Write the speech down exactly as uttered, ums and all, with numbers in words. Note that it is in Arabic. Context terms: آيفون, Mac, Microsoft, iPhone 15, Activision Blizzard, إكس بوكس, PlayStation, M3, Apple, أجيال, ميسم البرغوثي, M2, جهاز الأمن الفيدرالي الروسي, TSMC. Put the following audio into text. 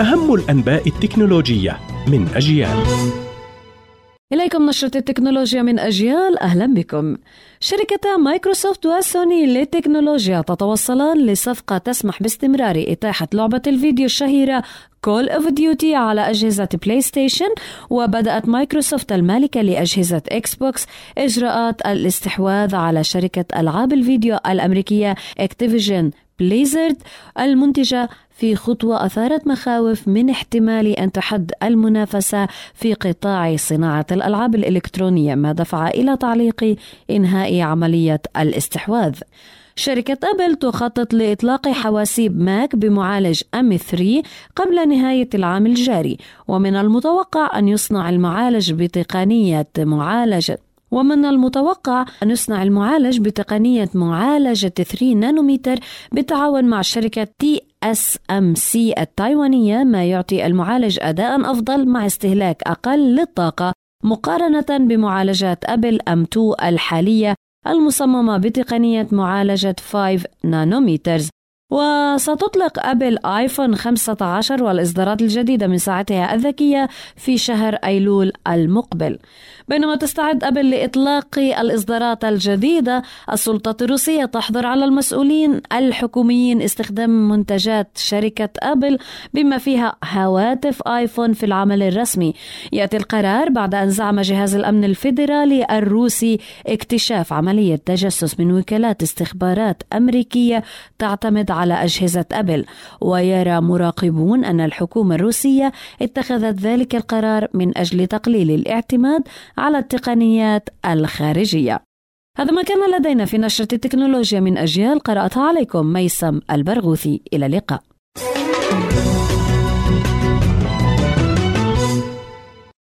أهم الأنباء التكنولوجية من أجيال. إليكم نشرة التكنولوجيا من أجيال، أهلا بكم. شركتا مايكروسوفت وسوني للتكنولوجيا تتوصلان لصفقة تسمح باستمرار إتاحة لعبة الفيديو الشهيرة Call of Duty على أجهزة بلاي ستيشن، وبدأت مايكروسوفت المالكة لأجهزة إكس بوكس إجراءات الاستحواذ على شركة ألعاب الفيديو الأمريكية Activision Blizzard المنتجة في خطوة أثارت مخاوف من احتمال أن تحد المنافسة في قطاع صناعة الألعاب الإلكترونية، ما دفع إلى تعليق إنهاء عملية الاستحواذ. شركة أبل تخطط لإطلاق حواسيب ماك بمعالج إم ثري قبل نهاية العام الجاري، ومن المتوقع أن يصنع المعالج بتقنية معالج ومن المتوقع أن يصنع المعالج بتقنية معالجة ثلاثة نانومتر بالتعاون مع شركة تي إس إم سي التايوانية، ما يعطي المعالج أداء أفضل مع استهلاك أقل للطاقة مقارنة بمعالجات أبل إم تو الحالية المصممة بتقنية معالجة خمسة نانومترز. وستطلق أبل آيفون خمسة عشر والإصدارات الجديدة من ساعتها الذكية في شهر أيلول المقبل. بينما تستعد أبل لإطلاق الإصدارات الجديدة، السلطات الروسية تحظر على المسؤولين الحكوميين استخدام منتجات شركة أبل بما فيها هواتف آيفون في العمل الرسمي. يأتي القرار بعد أن زعم جهاز الأمن الفيدرالي الروسي اكتشاف عملية تجسس من وكالات استخبارات أمريكية تعتمد على أجهزة أبل، ويرى مراقبون أن الحكومة الروسية اتخذت ذلك القرار من أجل تقليل الاعتماد على التقنيات الخارجية. هذا ما كان لدينا في نشرة التكنولوجيا من أجيال، قرأتها عليكم ميسم البرغوثي، إلى اللقاء.